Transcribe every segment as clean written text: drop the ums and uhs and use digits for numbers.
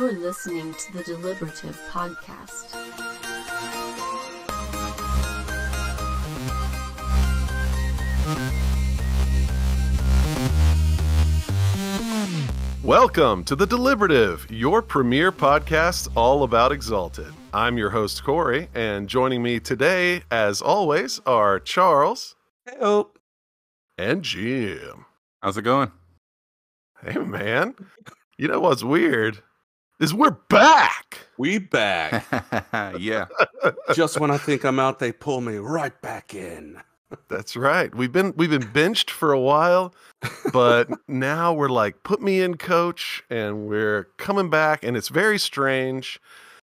You're listening to the Deliberative Podcast. Welcome to the Deliberative, your premier podcast all about Exalted. I'm your host, Corey, and joining me today, as always, are Charles. Hello. And Jim. How's it going? Hey, man. You know what's weird? Is we're back. We back. Yeah. Just when I think I'm out, they pull me right back in. That's right. We've been benched for a while, but now we're like, put me in, coach, and we're coming back, and it's very strange.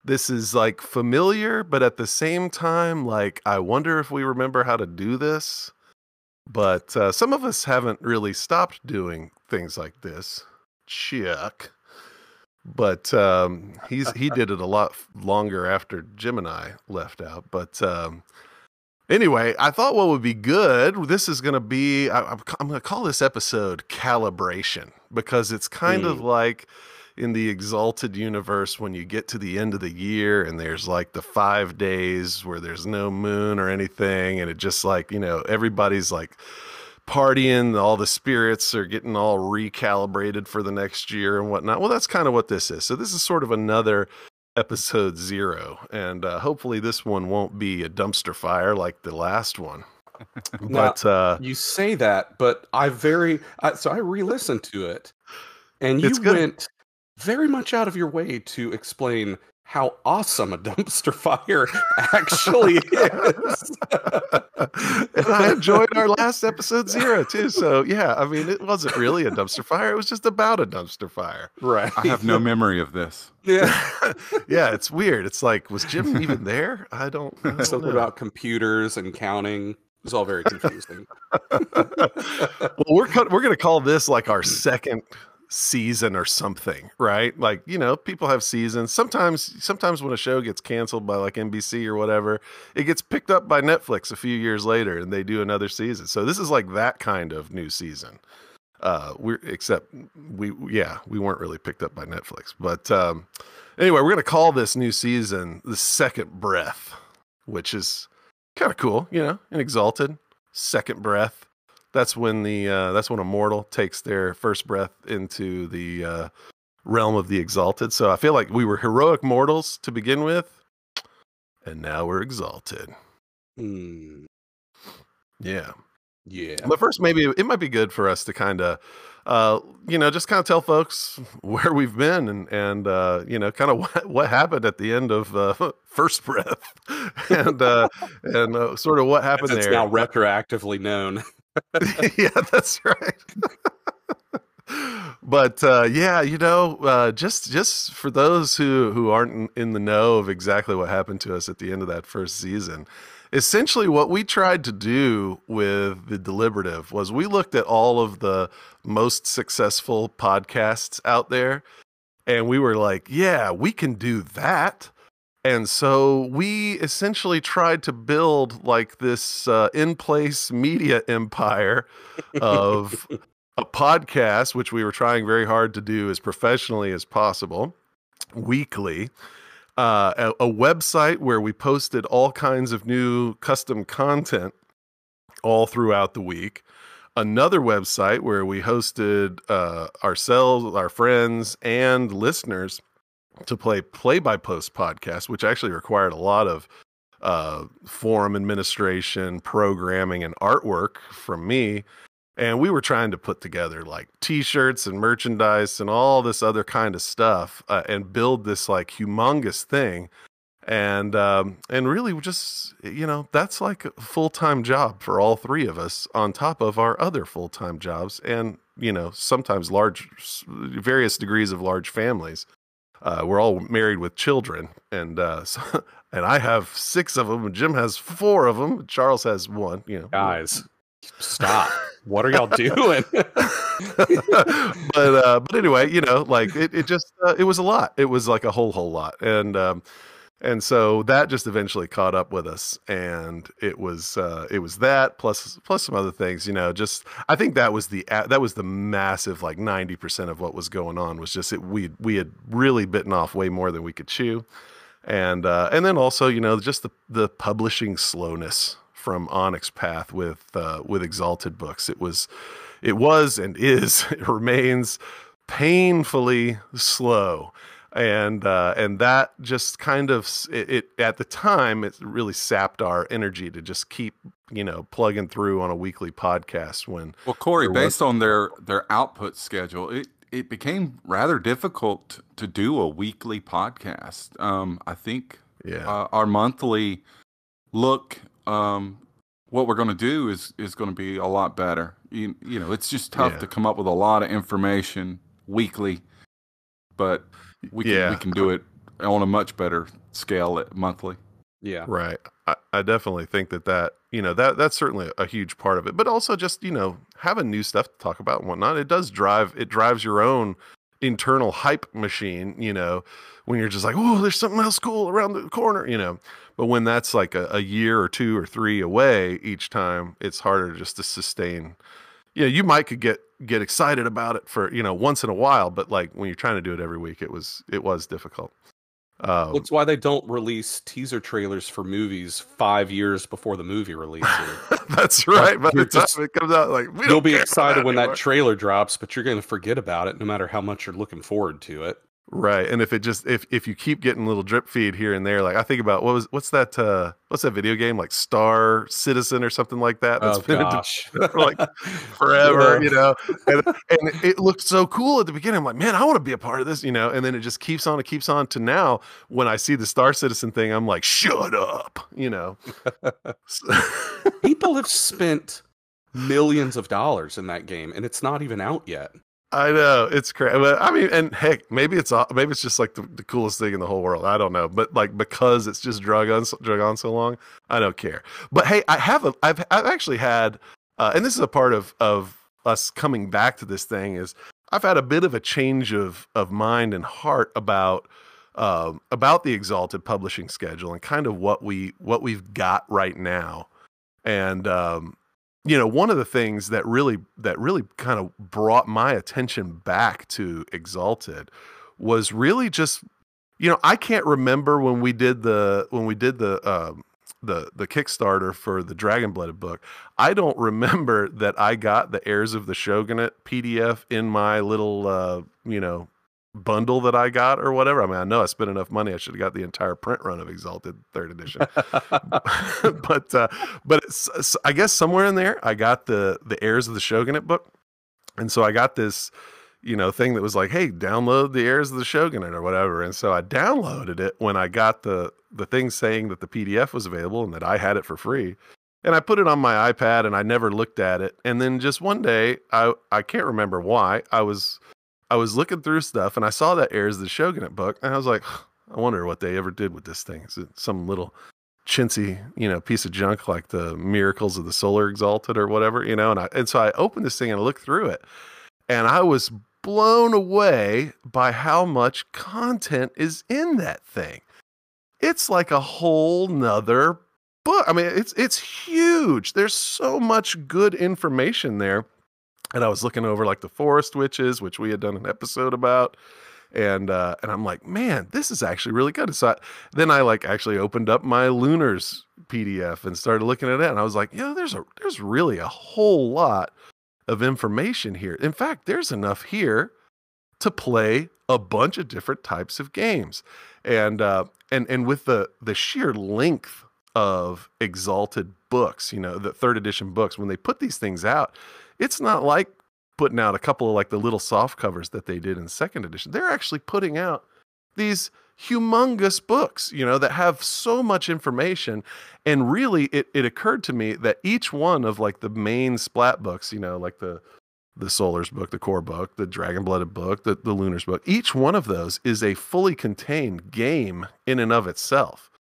This is like familiar, but at the same time, like, I wonder if we remember how to do this. But some of us haven't really stopped doing things like this. Chuck. But he did it a lot longer after Jim and I left out. But anyway, I thought what would be good, this is going to be, I'm going to call this episode Calibration, because it's kind of like in the Exalted universe when you get to the end of the year and there's like the 5 days where there's no moon or anything. And it just like, you know, everybody's like partying, all the spirits are getting all recalibrated for the next year and whatnot. Well, that's kind of what this is. So this is sort of another episode zero, and hopefully this one won't be a dumpster fire like the last one. But now, you say that, but I re-listened to it, and you went very much out of your way to explain how awesome a dumpster fire actually is. And I enjoyed our last episode zero too. So yeah, I mean, it wasn't really a dumpster fire. It was just about a dumpster fire. Right. I have no memory of this. Yeah. Yeah. It's weird. It's like, was Jim even there? I don't Something know. About computers and counting. It's all very confusing. Well, we're going to call this like our second season or something, right? Like, you know, people have seasons. Sometimes when a show gets canceled by like NBC or whatever, it gets picked up by Netflix a few years later and they do another season. So this is like that kind of new season. We weren't really picked up by Netflix, but anyway, we're going to call this new season the Second Breath, which is kind of cool, you know, an Exalted second breath. That's when a mortal takes their first breath into the realm of the Exalted. So I feel like we were heroic mortals to begin with, and now we're Exalted. Mm. Yeah. Yeah. But first, maybe it might be good for us to kind of, you know, just kind of tell folks where we've been and you know, kind of what happened at the end of First Breath and sort of what happened there. It's now retroactively known. Yeah, that's right. But yeah, you know, just for those who aren't in the know of exactly what happened to us at the end of that first season, essentially what we tried to do with the Deliberative was we looked at all of the most successful podcasts out there, and we were like, yeah, we can do that. And so we essentially tried to build like this in-place media empire of a podcast, which we were trying very hard to do as professionally as possible, weekly, a website where we posted all kinds of new custom content all throughout the week, another website where we hosted ourselves, our friends, and listeners to play-by-post podcast, which actually required a lot of forum administration, programming, and artwork from me. And we were trying to put together like t-shirts and merchandise and all this other kind of stuff and build this like humongous thing. And really just, you know, that's like a full-time job for all three of us on top of our other full-time jobs and, you know, sometimes various degrees of large families. We're all married with children, and I have 6 of them, and Jim has 4 of them, and Charles has 1. You know, guys, stop! What are y'all doing? But anyway, you know, like it just it was a lot. It was like a whole lot, and And so that just eventually caught up with us, and it was that plus some other things, you know. Just I think that was the massive, like, 90% of what was going on was just that we had really bitten off way more than we could chew, and then also, you know, just the publishing slowness from Onyx Path with Exalted Books. It remains painfully slow. And that just kind of, at the time, it really sapped our energy to just keep, you know, plugging through on a weekly podcast. Well, Corey, based on their output schedule, it became rather difficult to do a weekly podcast. I think our monthly look, what we're going to do is going to be a lot better. You know, it's just tough to come up with a lot of information weekly. But we can do it on a much better scale monthly. Yeah. Right. I definitely think that, you know, that's certainly a huge part of it. But also just, you know, having new stuff to talk about and whatnot, it drives your own internal hype machine, you know, when you're just like, oh, there's something else cool around the corner, you know. But when that's like a year or two or three away each time, it's harder just to sustain. Yeah, you might could get excited about it for, you know, once in a while, but like when you're trying to do it every week, it was difficult. That's why they don't release teaser trailers for movies 5 years before the movie release. That's right. By the time it comes out, like you'll be excited when that trailer drops, but you're going to forget about it no matter how much you're looking forward to it. Right. And if you keep getting a little drip feed here and there, like I think about what's that video game, like Star Citizen or something like that, that's been for like forever, you know. And it looked so cool at the beginning. I'm like, man, I want to be a part of this, you know. And then it just keeps on to now when I see the Star Citizen thing, I'm like, shut up, you know. People have spent millions of dollars in that game and it's not even out yet. I know, it's crazy. I mean, and heck, maybe it's just like the coolest thing in the whole world. I don't know, but like because it's just drug on so long, I don't care. But hey, I've actually had, and this is a part of us coming back to this thing is I've had a bit of a change of mind and heart about the Exalted publishing schedule and kind of what we've got right now, and. You know, one of the things that really kind of brought my attention back to Exalted was really just, you know, I can't remember when we did the Kickstarter for the Dragonblooded book. I don't remember that I got the Heirs of the Shogunate PDF in my little you know, bundle that I got or whatever. I mean, I know I spent enough money. I should have got the entire print run of Exalted 3rd edition. But it's, I guess somewhere in there, I got the Heirs of the Shogunate book. And so I got this, you know, thing that was like, hey, download the Heirs of the Shogunate or whatever. And so I downloaded it when I got the thing saying that the PDF was available and that I had it for free. And I put it on my iPad and I never looked at it. And then just one day, I can't remember why, I was looking through stuff and I saw that Heirs of the Shogunate book and I was like, I wonder what they ever did with this thing. Is it some little chintzy, you know, piece of junk like the Miracles of the Solar Exalted or whatever, you know? And so I opened this thing and I looked through it and I was blown away by how much content is in that thing. It's like a whole nother book. I mean, it's huge. There's so much good information there. And I was looking over like the Forest Witches, which we had done an episode about, and I'm like, man, this is actually really good. So then I like actually opened up my Lunar's PDF and started looking at it, and I was like, yeah, there's really a whole lot of information here. In fact, there's enough here to play a bunch of different types of games, and with the sheer length of Exalted books, you know, the 3rd edition books, when they put these things out. It's not like putting out a couple of like the little soft covers that they did in 2nd edition. They're actually putting out these humongous books, you know, that have so much information. And really it occurred to me that each one of like the main splat books, you know, like the Solar's book, the core book, the Dragonblooded book, the Lunar's book, each one of those is a fully contained game in and of itself.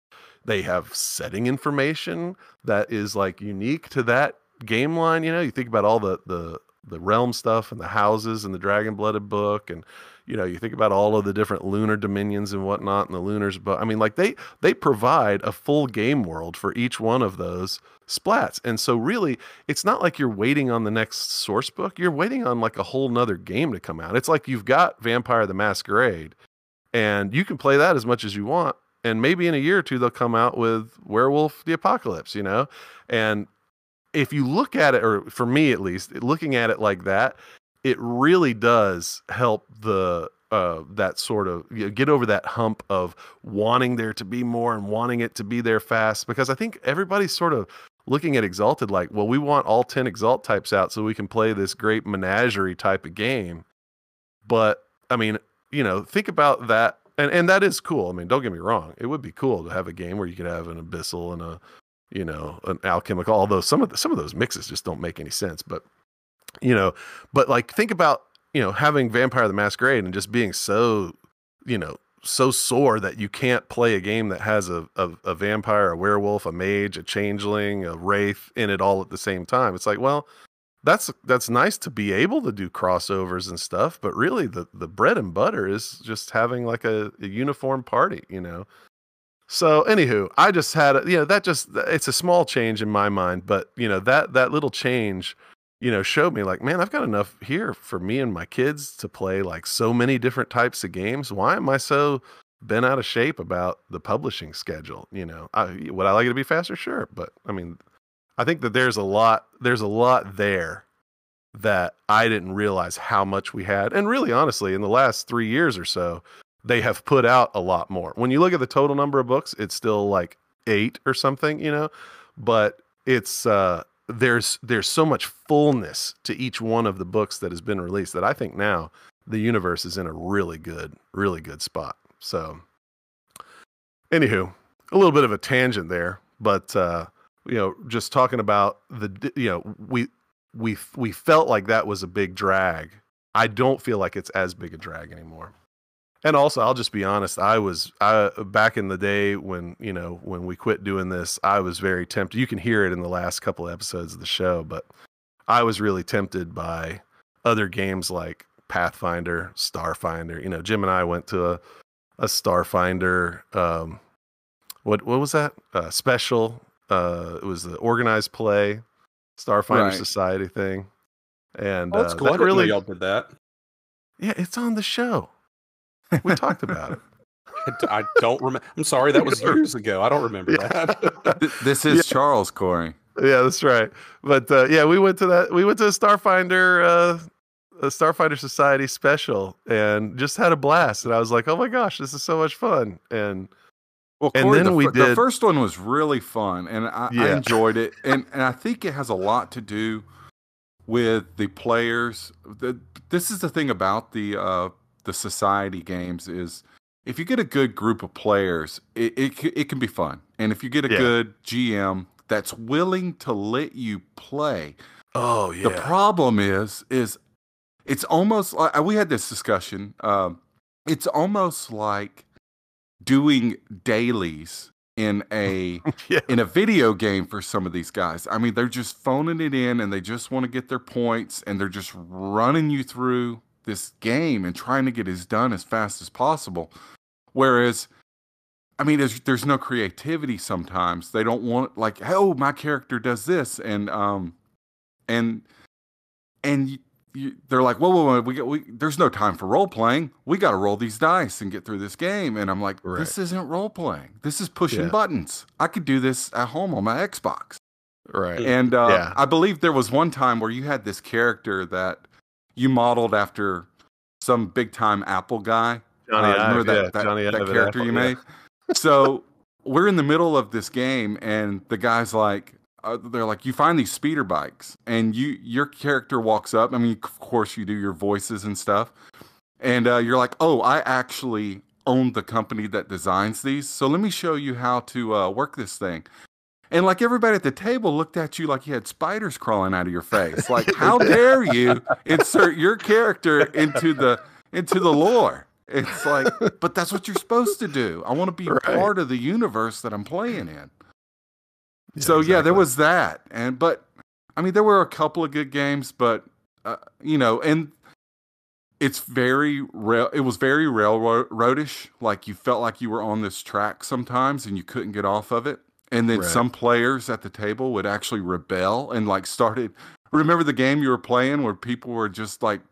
They have setting information that is like unique to that game line. You know, you think about all the realm stuff and the houses and the Dragonblooded book and, you know, you think about all of the different lunar dominions and whatnot, and the lunars. But I mean, like they provide a full game world for each one of those splats. And so really, it's not like you're waiting on the next source book. You're waiting on like a whole nother game to come out. It's like you've got Vampire the Masquerade, and you can play that as much as you want. And maybe in a year or two, they'll come out with Werewolf the Apocalypse, you know? And if you look at it, or for me at least, looking at it like that, it really does help the that sort of, you know, get over that hump of wanting there to be more and wanting it to be there fast. Because I think everybody's sort of looking at Exalted like, well, we want all 10 Exalt types out so we can play this great menagerie type of game. But, I mean, you know, think about that. And that is cool. I mean, don't get me wrong. It would be cool to have a game where you could have an Abyssal and a, you know, an Alchemical, although some of those mixes just don't make any sense. But, you know, but like think about, you know, having Vampire the Masquerade and just being so, you know, so sore that you can't play a game that has a vampire, a werewolf, a mage, a changeling, a wraith in it all at the same time. It's like, well, that's nice to be able to do crossovers and stuff, but really the bread and butter is just having like a uniform party, you know? So anywho, I just had, you know, that just, it's a small change in my mind, but you know, that little change, you know, showed me like, man, I've got enough here for me and my kids to play like so many different types of games. Why am I so bent out of shape about the publishing schedule? You know, would I like it to be faster? Sure. But I mean, I think that there's a lot there that I didn't realize how much we had. And really, honestly, in the last 3 years or so, they have put out a lot more. When you look at the total number of books, it's still like 8 or something, you know, but it's, there's so much fullness to each one of the books that has been released that I think now the universe is in a really good spot. So anywho, a little bit of a tangent there, but, you know, just talking about the, you know, we felt like that was a big drag. I don't feel like it's as big a drag anymore. And also, I'll just be honest. I was back in the day when, you know, when we quit doing this, I was very tempted. You can hear it in the last couple of episodes of the show, but I was really tempted by other games like Pathfinder, Starfinder. You know, Jim and I went to a Starfinder. What was that special? It was the organized play, Starfinder Society thing, and that's cool. I didn't know y'all did that. Yeah, it's on the show. We talked about it. I don't remember. I'm sorry, that was years ago. I don't remember that. This is Charles Corey. Yeah, that's right. But yeah, we went to that. We went to a Starfinder Society special, and just had a blast. And I was like, oh my gosh, this is so much fun. And well, Corey, and then the first one was really fun, and I enjoyed it. And I think it has a lot to do with the players. This is the thing about the society games is if you get a good group of players, it can be fun. And if you get a good GM that's willing to let you play. Oh yeah. The problem is it's almost like, we had this discussion. It's almost like doing dailies in a, in a video game for some of these guys. I mean, they're just phoning it in and they just want to get their points and they're just running you through this game and trying to get it done as fast as possible. Whereas, I mean, there's no creativity sometimes. They don't want, like, oh, my character does this. And they're like, whoa, there's no time for role playing. We got to roll these dice and get through this game. And I'm like, this isn't role playing. This is pushing buttons. I could do this at home on my Xbox. Right. And I believe there was one time where you had this character that you modeled after some big-time Apple guy. Johnny Ive, that character Apple, you made? Yeah. So we're in the middle of this game, and the guy's like, they're like, you find these speeder bikes, and your character walks up. I mean, of course, you do your voices and stuff. And you're like, oh, I actually own the company that designs these, so let me show you how to work this thing. And like everybody at the table looked at you like you had spiders crawling out of your face. Like, how dare you insert your character into the lore? It's like, but that's what you're supposed to do. I want to be part of the universe that I'm playing in. Yeah, so exactly. Yeah, there was that. And but I mean, there were a couple of good games, but you know, and It's very rail. It was very railroadish. Like, you felt like you were on this track sometimes, and you couldn't get off of it. And then some players at the table would actually rebel and like started. Remember the game you were playing where people were just like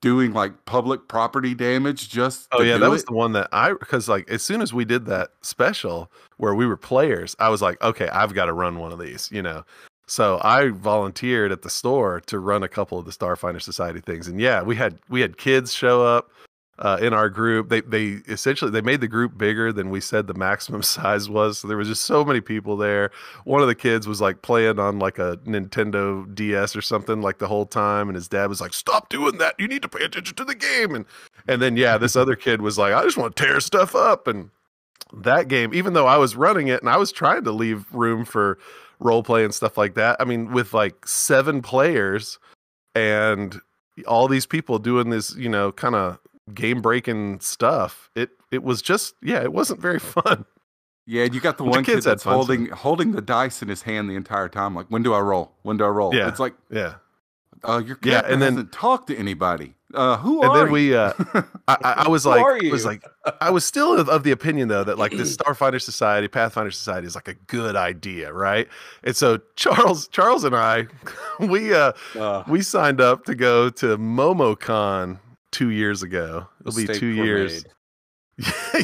doing like public property damage? Just that was the one that I, because like as soon as we did that special where we were players, I was like, okay, I've got to run one of these, you know. So I volunteered at the store to run a couple of the Starfinder Society things, and yeah, we had kids show up in our group. They made the group bigger than we said the maximum size was. So there was just so many people there. One of the kids was like playing on like a Nintendo DS or something like the whole time, and his dad was like, "Stop doing that! You need to pay attention to the game." And then this other kid was like, "I just want to tear stuff up." And that game, even though I was running it and I was trying to leave room for role play and stuff like that, I mean, with like 7 players and all these people doing this, you know, kind of game breaking stuff, it was just, it wasn't very fun. Yeah, you got the one kid that's holding the dice in his hand the entire time, like, when do I roll? When do I roll? Yeah. It's like, your character hasn't talked to anybody. I was still of the opinion though that like this Pathfinder Society is like a good idea, right? And so Charles and I we signed up to go to MomoCon 2 years ago. It'll be 2 years.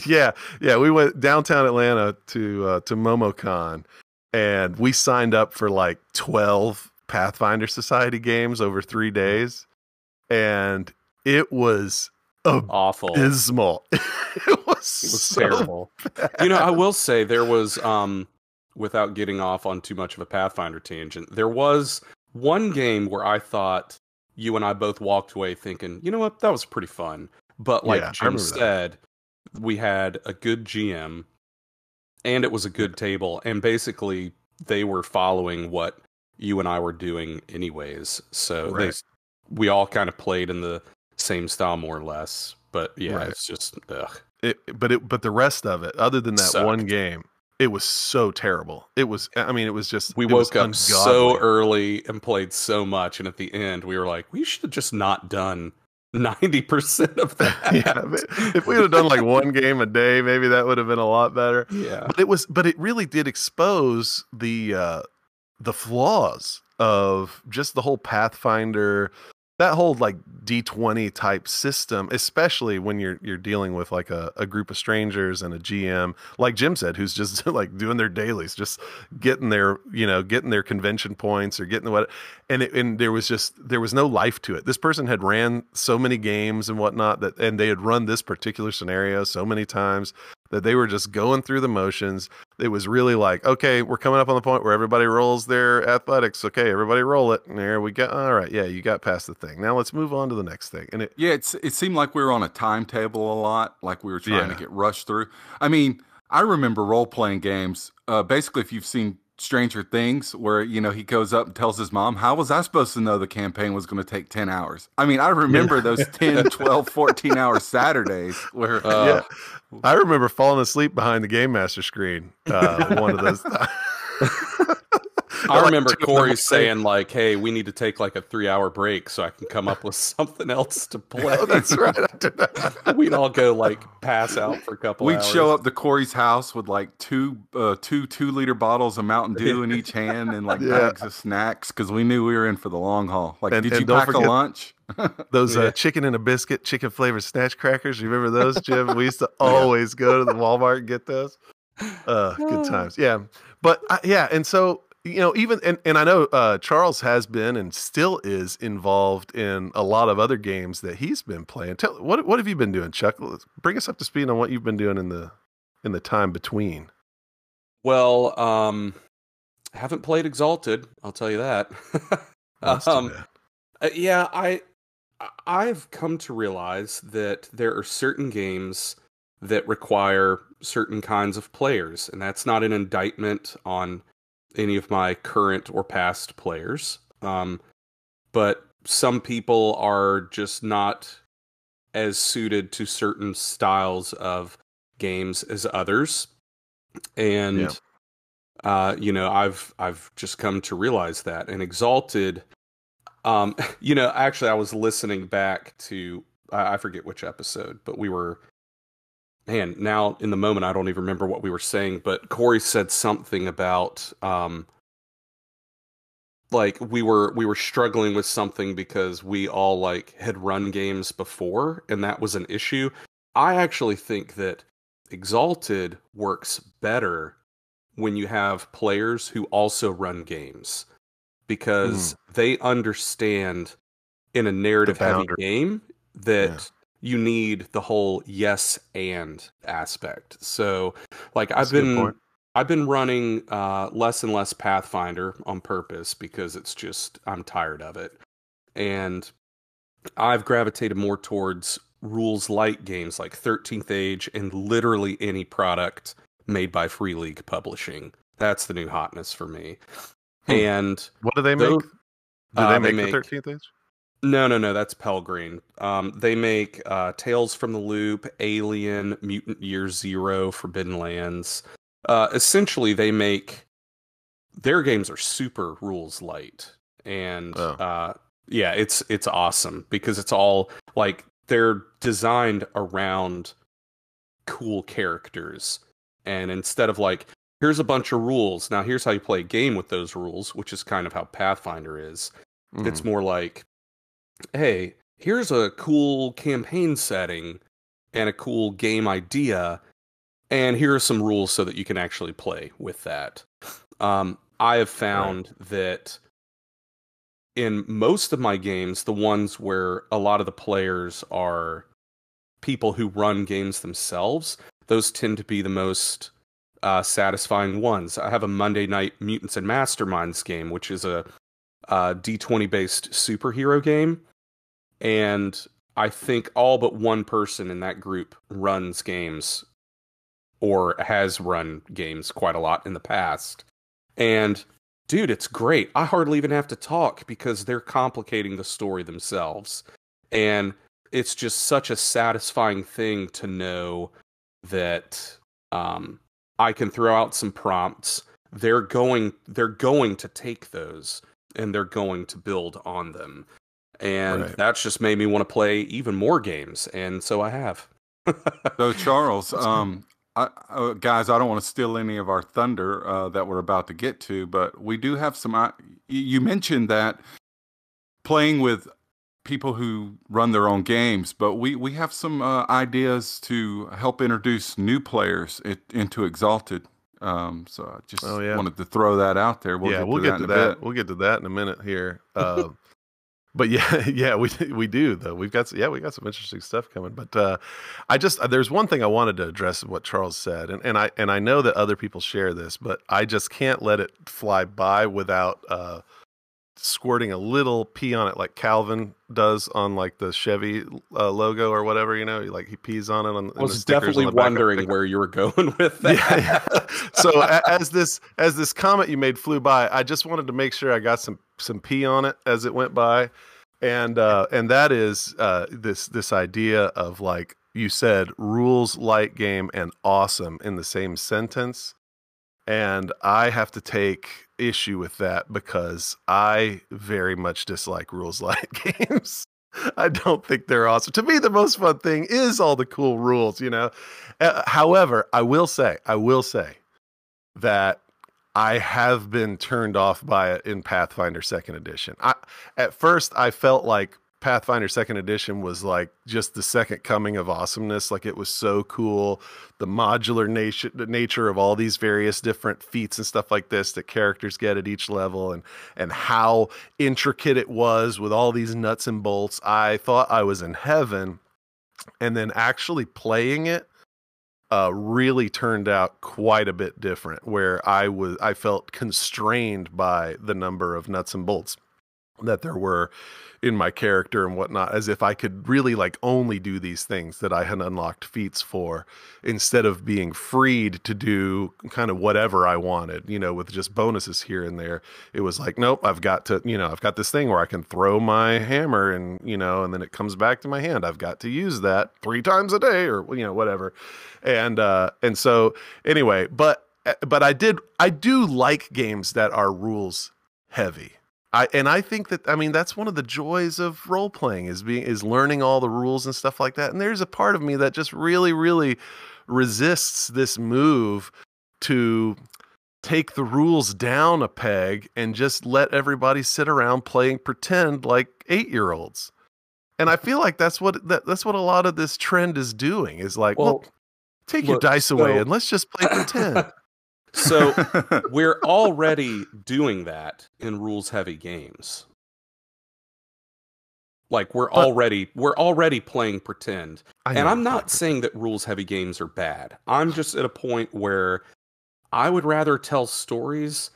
Yeah, we went downtown Atlanta to MomoCon, and we signed up for like 12 Pathfinder Society games over 3 days, and it was awful, abysmal. It was so terrible. Bad. You know, I will say there was, without getting off on too much of a Pathfinder tangent, there was one game where I thought you and I both walked away thinking, you know what, that was pretty fun. But like Jim said, we had a good GM, and it was a good table, and basically they were following what you and I were doing anyways. So we all kind of played in the same style, more or less. But it's just ugh. But the rest of it, other than that sucked. One game, it was so terrible. It was just, we woke up so early and played so much, and at the end we were like, we should have just not done 90% of that. If we would have done like one game a day, maybe that would have been a lot better. Yeah, but it really did expose the flaws of just the whole Pathfinder. That whole like D20 type system, especially when you're dealing with like a group of strangers and a GM, like Jim said, who's just like doing their dailies, just getting their convention points or getting what, and there was no life to it. This person had ran so many games and whatnot and they had run this particular scenario so many times that they were just going through the motions. It was really like, okay, we're coming up on the point where everybody rolls their athletics. Okay, everybody roll it. And there we go. All right, you got past the thing. Now let's move on to the next thing. And it seemed like we were on a timetable a lot, like we were trying to get rushed through. I mean, I remember role-playing games. Basically, if you've seen Stranger Things, where, you know, he goes up and tells his mom, how was I supposed to know the campaign was going to take 10 hours? I mean, I remember those 10, 12, 14-hour Saturdays where... I remember falling asleep behind the Game Master screen. One of those. I remember Corey saying, like, hey, we need to take like a 3-hour break so I can come up with something else to play. Oh, that's right. I did that. We'd all go like pass out for a couple hours. We'd show up to Corey's house with like two 2-liter bottles of Mountain Dew in each hand and like bags of snacks because we knew we were in for the long haul. Like, did you pack a lunch? Those chicken and a biscuit, chicken flavored snatch crackers. You remember those, Jim? We used to always go to the Walmart and get those. Good times. Yeah. But and so, you know, even and I know Charles has been and still is involved in a lot of other games that he's been playing. What have you been doing, Chuck? Bring us up to speed on what you've been doing in the time between. Well, haven't played Exalted, I'll tell you that. I've come to realize that there are certain games that require certain kinds of players, and that's not an indictment on any of my current or past players. But some people are just not as suited to certain styles of games as others. And, you know, I've just come to realize that. And Exalted, I was listening back to I forget which episode, but we were, man, now in the moment, I don't even remember what we were saying, but Corey said something about, like we were struggling with something because we all like had run games before and that was an issue. I actually think that Exalted works better when you have players who also run games because they understand in a narrative heavy game that you need the whole yes and aspect. So like I've been running less and less Pathfinder on purpose because it's just, I'm tired of it. And I've gravitated more towards rules light games like 13th Age and literally any product made by Free League Publishing. That's the new hotness for me. And what do they make? Do they make the 13th Age? No, that's Pelgrane. They make Tales from the Loop, Alien, Mutant Year Zero, Forbidden Lands. Essentially, they make... Their games are super rules light. And it's awesome because it's all... like they're designed around cool characters. And instead of like, here's a bunch of rules, now here's how you play a game with those rules, which is kind of how Pathfinder is. Mm-hmm. It's more like, hey, here's a cool campaign setting and a cool game idea, and here are some rules so that you can actually play with that. I have found that in most of my games, the ones where a lot of the players are people who run games themselves, those tend to be the most satisfying ones. I have a Monday night Mutants and Masterminds game, which is a D20 based superhero game. And I think all but one person in that group runs games or has run games quite a lot in the past. And dude, it's great. I hardly even have to talk because they're complicating the story themselves. And it's just such a satisfying thing to know that I can throw out some prompts. They're going to take those and they're going to build on them. And that's just made me want to play even more games. And so I have. So Charles, guys, I don't want to steal any of our thunder that we're about to get to, but we do have some... you mentioned that playing with people who run their own games, but we have some ideas to help introduce new players into Exalted. So I just wanted to throw that out there. We'll get to that. We'll get to that in a minute here. But we do though. We got some interesting stuff coming. But there's one thing I wanted to address in what Charles said, and I know that other people share this, but I just can't let it fly by without squirting a little pee on it, like Calvin does on like the Chevy logo or whatever. You know, he pees on it. I was definitely wondering where you were going with that. Yeah. So as this comment you made flew by, I just wanted to make sure I got some pee on it as it went by, and that is this idea of, like you said, rules light game and awesome in the same sentence. And I have to take issue with that because I very much dislike rules light games. I don't think they're awesome. To me, the most fun thing is all the cool rules, you know. However, I will say that I have been turned off by it in Pathfinder 2nd Edition. At first, I felt like Pathfinder 2nd Edition was like just the second coming of awesomeness. Like, it was so cool. The modular nature of all these various different feats and stuff like this that characters get at each level, and how intricate it was with all these nuts and bolts. I thought I was in heaven, and then actually playing it really turned out quite a bit different, where I felt constrained by the number of nuts and bolts that there were in my character and whatnot, as if I could really like only do these things that I had unlocked feats for, instead of being freed to do kind of whatever I wanted, you know, with just bonuses here and there. It was like, nope, I've got this thing where I can throw my hammer and, you know, and then it comes back to my hand. I've got to use that 3 times a day or, you know, whatever. And so anyway, but I do like games that are rules heavy. I think that, I mean, that's one of the joys of role playing is learning all the rules and stuff like that. And there's a part of me that just really, really resists this move to take the rules down a peg and just let everybody sit around playing pretend like 8-year-olds. And I feel like that's what a lot of this trend is doing, is like, well, take your dice away and let's just play pretend. So we're already doing that in rules heavy games. Like we're already playing pretend. And I'm not saying that rules heavy games are bad. I'm just at a point where I would rather tell stories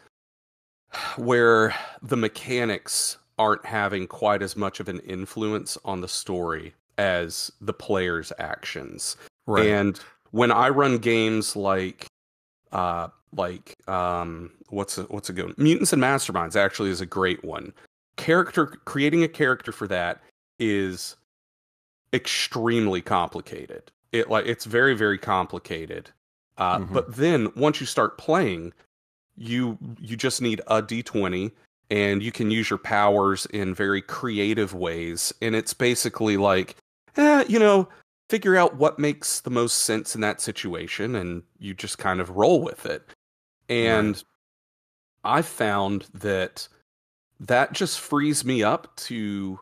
where the mechanics aren't having quite as much of an influence on the story as the player's actions. Right. And when I run games what's a good one? Mutants and Masterminds actually is a great one. Creating a character for that is extremely complicated. It's very, very complicated. But then once you start playing, you just need a D20 and you can use your powers in very creative ways. And it's basically like, figure out what makes the most sense in that situation. And you just kind of roll with it. And I found that just frees me up to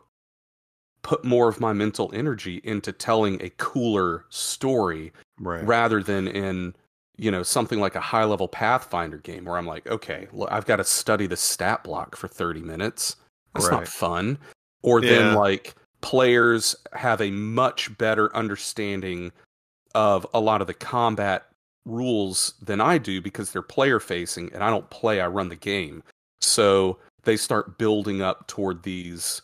put more of my mental energy into telling a cooler story rather than in, something like a high-level Pathfinder game where I'm like, okay, look, I've got to study the stat block for 30 minutes. That's not fun. Or then, players have a much better understanding of a lot of the combat rules than I do because they're player-facing, and I don't play, I run the game. So they start building up toward these,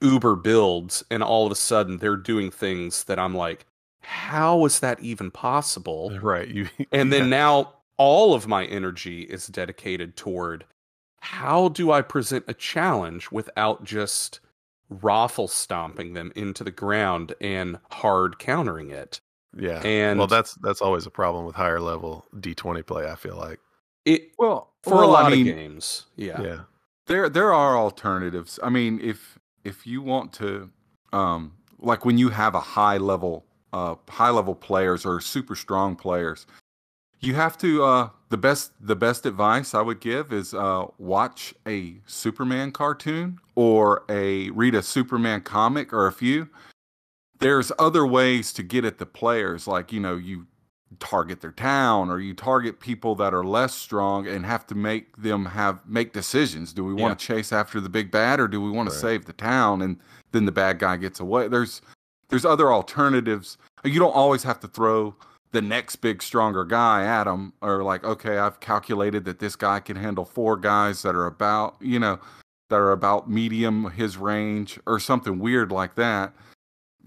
uber builds, and all of a sudden they're doing things that I'm like, how is that even possible? Right. And then now all of my energy is dedicated toward how do I present a challenge without just raffle stomping them into the ground and hard countering it. Yeah. And that's always a problem with higher level D20 play, I feel like. For a lot of games. Yeah. Yeah. There are alternatives. I mean, if you want to when you have a high level players or super strong players, you have to the best advice I would give is watch a Superman cartoon or read a Superman comic or a few. There's other ways to get at the players, you target their town or you target people that are less strong and have to make them make decisions. Do we want to chase after the big bad or do we want to save the town? And then the bad guy gets away. There's other alternatives. You don't always have to throw the next big, stronger guy at them, or I've calculated that this guy can handle 4 guys that are about, medium his range or something weird like that.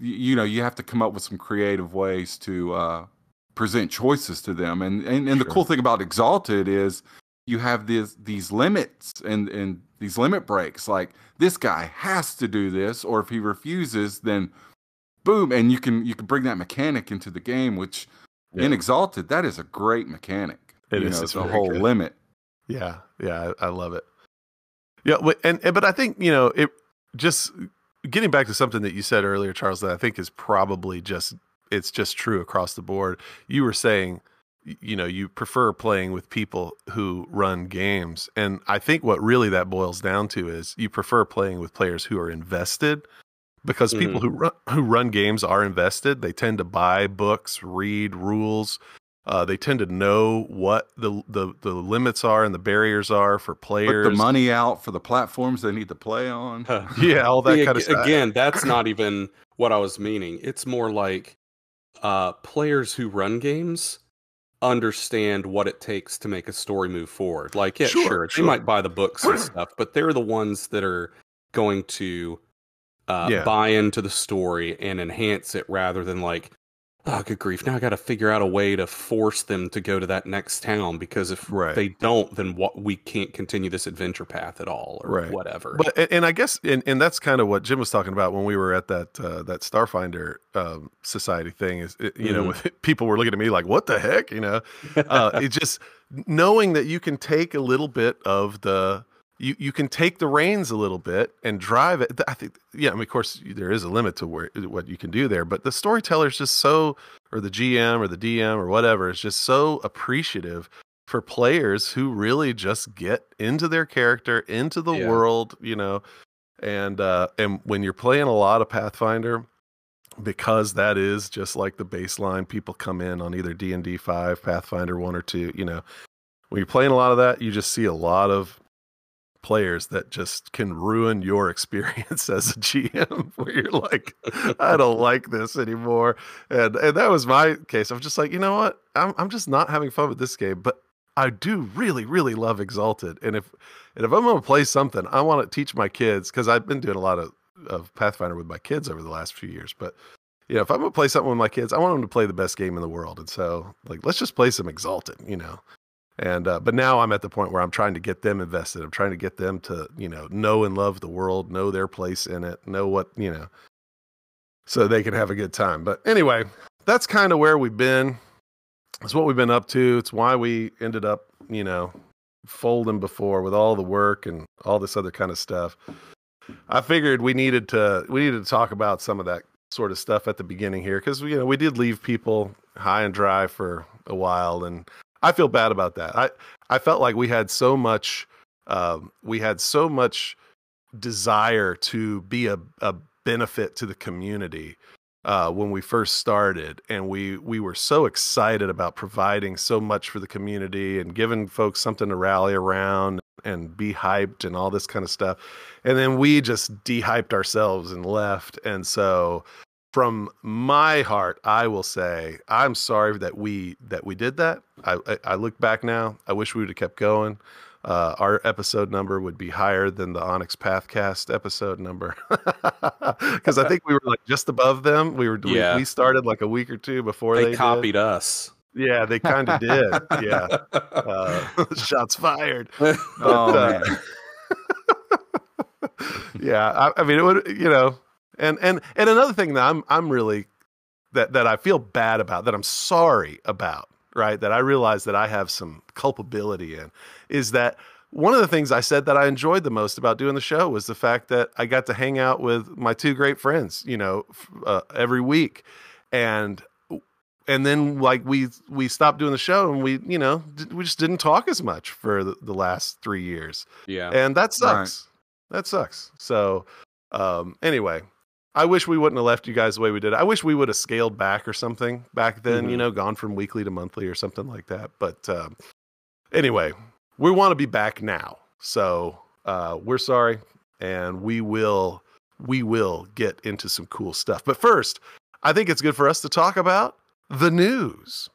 You have to come up with some creative ways to present choices to them. And the cool thing about Exalted is you have these limits and these limit breaks. Like this guy has to do this, or if he refuses, then boom, and you can bring that mechanic into the game, which in Exalted, that is a great mechanic. It's a whole limit. Yeah, yeah, I love it. Yeah, but I think it just getting back to something that you said earlier, Charles, that I think is probably just true across the board. You were saying, you prefer playing with people who run games, and I think what really that boils down to is you prefer playing with players who are invested. Because people who run games are invested. They tend to buy books, read rules. They tend to know what the limits are and the barriers are for players. Put the money out for the platforms they need to play on. Yeah, all that kind of stuff. Again, that's not even what I was meaning. It's more like players who run games understand what it takes to make a story move forward. They might buy the books and stuff, but they're the ones that are going to buy into the story and enhance it rather than oh, good grief, now I got to figure out a way to force them to go to that next town because if they don't, then we can't continue this adventure path at all or whatever. But, and I guess, and that's kind of what Jim was talking about when we were at that Starfinder Society thing is, people were looking at me like, what the heck? It's just knowing that you can take a little bit of the you can take the reins a little bit and drive it. I think, yeah, I mean, of course, there is a limit to where, what you can do there, but the storyteller is just so, or the GM or the DM or whatever, is just so appreciative for players who really just get into their character, into the world, you know. And when you're playing a lot of Pathfinder, because that is just like the baseline, people come in on either D&D 5, Pathfinder 1 or 2, you know. When you're playing a lot of that, you just see a lot of players that just can ruin your experience as a GM, where you're like, I don't like this anymore. And that was my case. I'm just like, you know what? I'm just not having fun with this game, but I do really, really love Exalted. And if I'm going to play something, I want to teach my kids, because I've been doing a lot of Pathfinder with my kids over the last few years. But you know, if I'm going to play something with my kids, I want them to play the best game in the world. And so, like, let's just play some Exalted, you know. And but now I'm at the point where I'm trying to get them invested. I'm trying to get them to, you know and love the world, know their place in it, know what, you know, so they can have a good time. But anyway, that's kind of where we've been. It's what we've been up to. It's why we ended up, you know, folding before with all the work and all this other kind of stuff. I figured we needed to talk about some of that sort of stuff at the beginning here, because, you know, we did leave people high and dry for a while, and I feel bad about that. I felt like we had so much desire to be a benefit to the community when we first started, and we were so excited about providing so much for the community and giving folks something to rally around and be hyped and all this kind of stuff. And then we just de-hyped ourselves and left. And so from my heart, I will say I'm sorry that we did that. I look back now. I wish we would have kept going. Our episode number would be higher than the Onyx Pathcast episode number, because I think we were like just above them. We started like a week or two before they copied us. Yeah, they kind of did. Yeah, shots fired. Yeah, I mean, it would, you know. And another thing that I'm really that I feel bad about, that I'm sorry about, right? That I realize that I have some culpability in, is that one of the things I said that I enjoyed the most about doing the show was the fact that I got to hang out with my two great friends, you know, every week. And then, like, we stopped doing the show, and we just didn't talk as much for the last 3 years. Yeah. And that sucks. Right. That sucks. So anyway, I wish we wouldn't have left you guys the way we did. I wish we would have scaled back or something back then, you know, gone from weekly to monthly or something like that. But anyway, we want to be back now. So we're sorry, and we will get into some cool stuff. But first, I think it's good for us to talk about the news.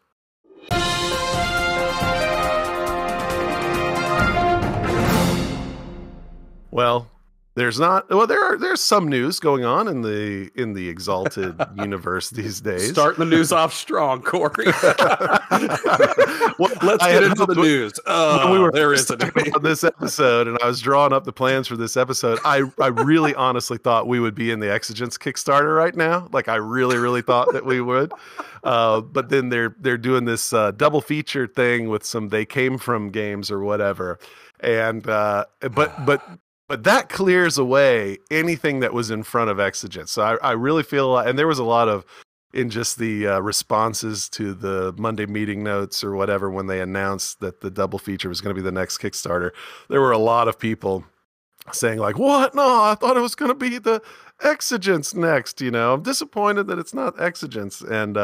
Well, there's some news going on in the Exalted universe these days. Starting the news off strong, Corey. Well, let's get into the news. There is a news on this episode, and I was drawing up the plans for this episode. I really honestly thought we would be in the Exigence Kickstarter right now. Like, I really, really thought that we would. But then they're doing this double feature thing with some They Came From games or whatever. And but that clears away anything that was in front of Exigence. So I really feel, and there was a lot of, in just the responses to the Monday meeting notes or whatever, when they announced that the double feature was going to be the next Kickstarter, there were a lot of people saying, like, what? No, I thought it was going to be the Exigence next. You know, I'm disappointed that it's not Exigence. And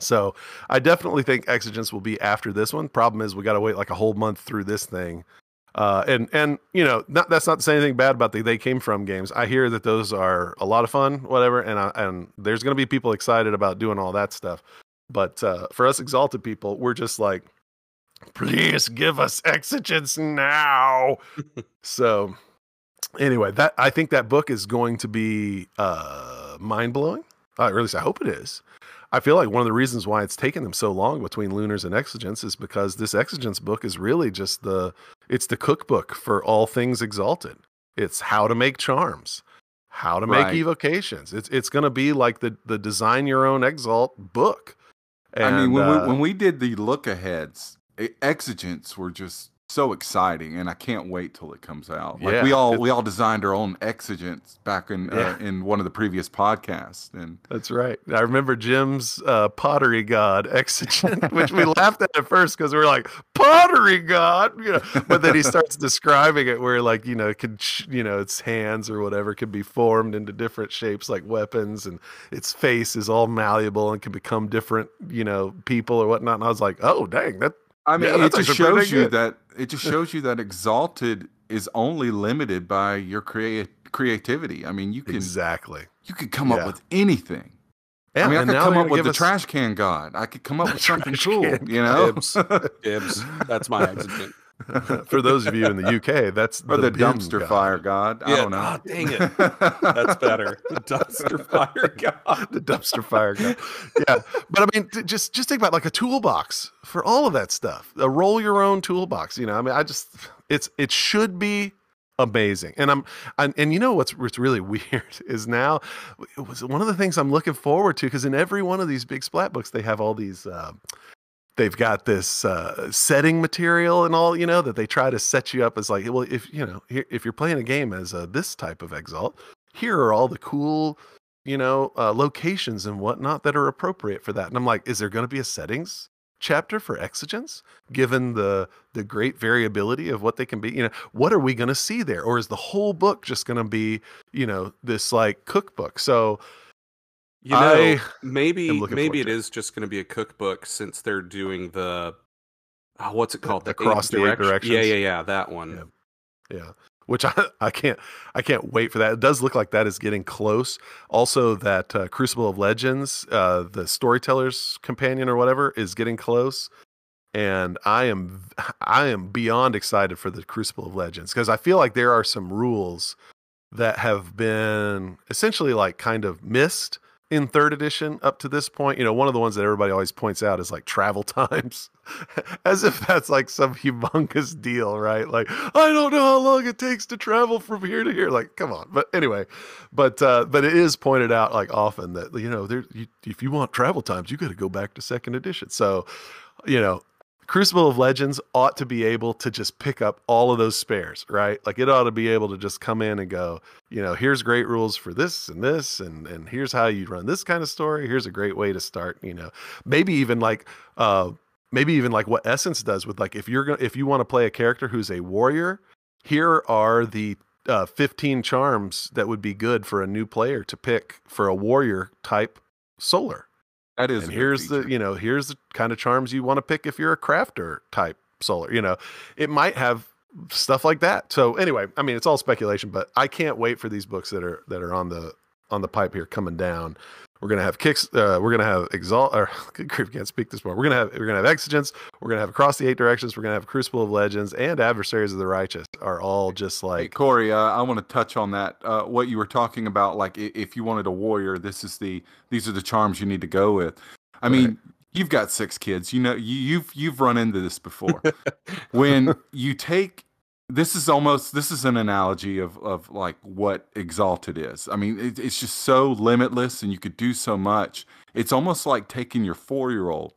so I definitely think Exigence will be after this one. Problem is, we got to wait like a whole month through this thing. And you know, that's not to say anything bad about the They Came From games. I hear that those are a lot of fun, whatever. And there's going to be people excited about doing all that stuff. But for us Exalted people, we're just like, please give us Exigence now. So anyway, that I think that book is going to be mind-blowing. Or at least I hope it is. I feel like one of the reasons why it's taken them so long between Lunars and Exigence is because this Exigence book is really just the cookbook for all things Exalted. It's how to make charms, how to make evocations. It's going to be like the design your own Exalt book. And, I mean, when we did the look ahead, Exigence were just so exciting, and I can't wait till it comes out. Like, we all designed our own Exigence back in one of the previous podcasts, and that's right. I remember Jim's pottery god Exigence, which we laughed at first because we were like, pottery god, you know. But then he starts describing it where, like, you know, it could, you know, its hands or whatever could be formed into different shapes like weapons, and its face is all malleable and can become different, you know, people or whatnot. And I was like, oh dang, that. I mean, yeah, it just shows you that Exalted is only limited by your creativity. I mean, you can you could come up with anything. Yeah, I mean, I could come up with the trash can god. I could come up with something cool, you know? Dibs. That's my accident. For those of you in the UK, that's the dumpster fire god. I don't know. Oh, dang it. That's better. The dumpster fire god. The dumpster fire god. Yeah. But I mean, just think about like a toolbox for all of that stuff. A roll your own toolbox. You know, I mean, it should be amazing. And you know what's really weird is now it was one of the things I'm looking forward to, because in every one of these big splat books, they have all these they've got this setting material and all, you know, that they try to set you up as like, well, if, you know, if you're playing a game as this type of Exalt, here are all the cool, you know, locations and whatnot that are appropriate for that. And I'm like, is there going to be a settings chapter for Exigence, given the great variability of what they can be? You know, what are we going to see there? Or is the whole book just going to be, you know, this like cookbook? So, you know, maybe it is just going to be a cookbook, since they're doing the what's it called? The Across the Eight Directions. Yeah, that one. Yeah. Which I can't wait for that. It does look like that is getting close. Also, that Crucible of Legends, the Storyteller's Companion or whatever, is getting close. And I am beyond excited for the Crucible of Legends, because I feel like there are some rules that have been essentially like kind of missed in third edition up to this point. You know, one of the ones that everybody always points out is like travel times, as if that's like some humongous deal, right? Like, I don't know how long it takes to travel from here to here. Like, come on. But anyway, but it is pointed out like often that, you know, if you want travel times, you got to go back to second edition. So, you know, Crucible of Legends ought to be able to just pick up all of those spares, right? Like, it ought to be able to just come in and go, you know, here's great rules for this and this, and here's how you run this kind of story. Here's a great way to start, you know, maybe even like what Essence does with, like, if you want to play a character who's a warrior, here are the 15 charms that would be good for a new player to pick for a warrior type solar. That is, and here's the kind of charms you want to pick if you're a crafter type solar. You know, it might have stuff like that. So anyway, I mean, it's all speculation, but I can't wait for these books that are on the pipe here coming down. We're gonna have kicks. We're gonna have Exalt. Or good grief, can't speak this morning. We're gonna have Exigence. We're gonna have Across the Eight Directions. We're gonna have Crucible of Legends, and Adversaries of the Righteous are all just like. Hey, Corey, I want to touch on that. What you were talking about, like if you wanted a warrior, these are the charms you need to go with. I mean, you've got 6 kids. You know, you've run into this before. When you take. This is an analogy of like what Exalted is. I mean, it's just so limitless, and you could do so much. It's almost like taking your 4-year-old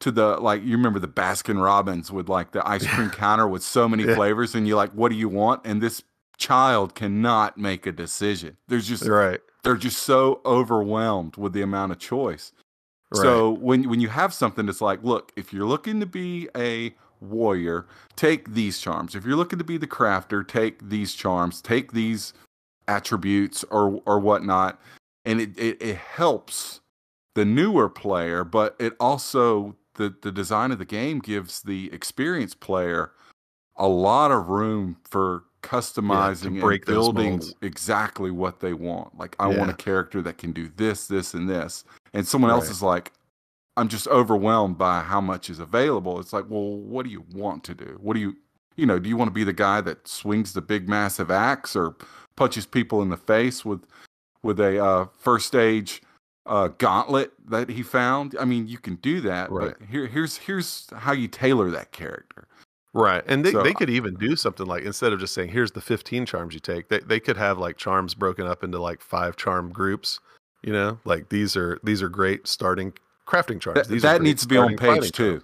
to the, like, you remember the Baskin Robbins with like the ice cream counter with so many flavors, and you're like, what do you want? And this child cannot make a decision. They're just so overwhelmed with the amount of choice. Right. So when you have something that's like, look, if you're looking to be a warrior, take these charms. If you're looking to be the crafter, take these charms, take these attributes or whatnot. And it helps the newer player, but it also, the design of the game gives the experienced player a lot of room for customizing and building exactly what they want. Like, I want a character that can do this, this, and this. And someone else is like, I'm just overwhelmed by how much is available. It's like, well, what do you want to do? What do you know, do you want to be the guy that swings the big massive axe or punches people in the face with a first age gauntlet that he found? I mean, you can do that, but here's how you tailor that character. Right. And they could even do something like, instead of just saying, here's the 15 charms you take, they could have like charms broken up into like 5 charm groups, you know, like these are great starting crafting charms. That needs to be on page 2.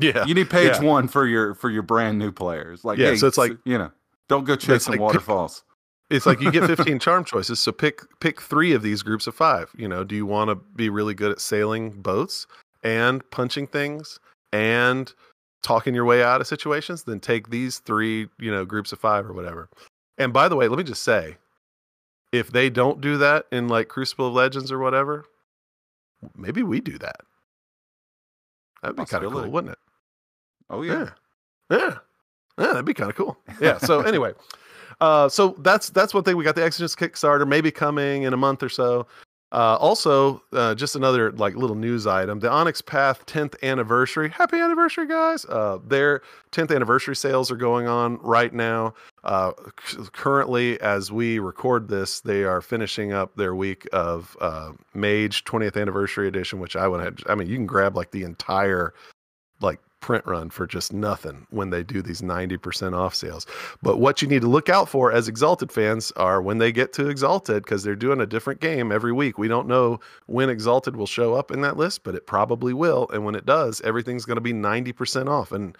Yeah, you need page one for your brand new players. Like, yeah, hey, so it's like, you know, don't go chasing waterfalls. It's like you get 15 charm choices, so pick three of these groups of five. You know, do you want to be really good at sailing boats and punching things and talking your way out of situations? Then take these three, you know, groups of five or whatever. And by the way, let me just say, if they don't do that in like Crucible of Legends or whatever, maybe we do that. That'd be kind of cool, wouldn't it? Oh yeah. Yeah, that'd be kind of cool. Yeah. So anyway. So that's one thing. We got the Exigence Kickstarter maybe coming in a month or so. Also, just another like little news item: the Onyx Path 10th anniversary. Happy anniversary, guys! Their 10th anniversary sales are going on right now. Currently, as we record this, they are finishing up their week of Mage 20th Anniversary Edition, which I mean, you can grab like the entire like print run for just nothing when they do these 90% off sales. But what you need to look out for as Exalted fans are when they get to Exalted, because they're doing a different game every week. We don't know when Exalted will show up in that list, but it probably will. And when it does, everything's going to be 90% off. And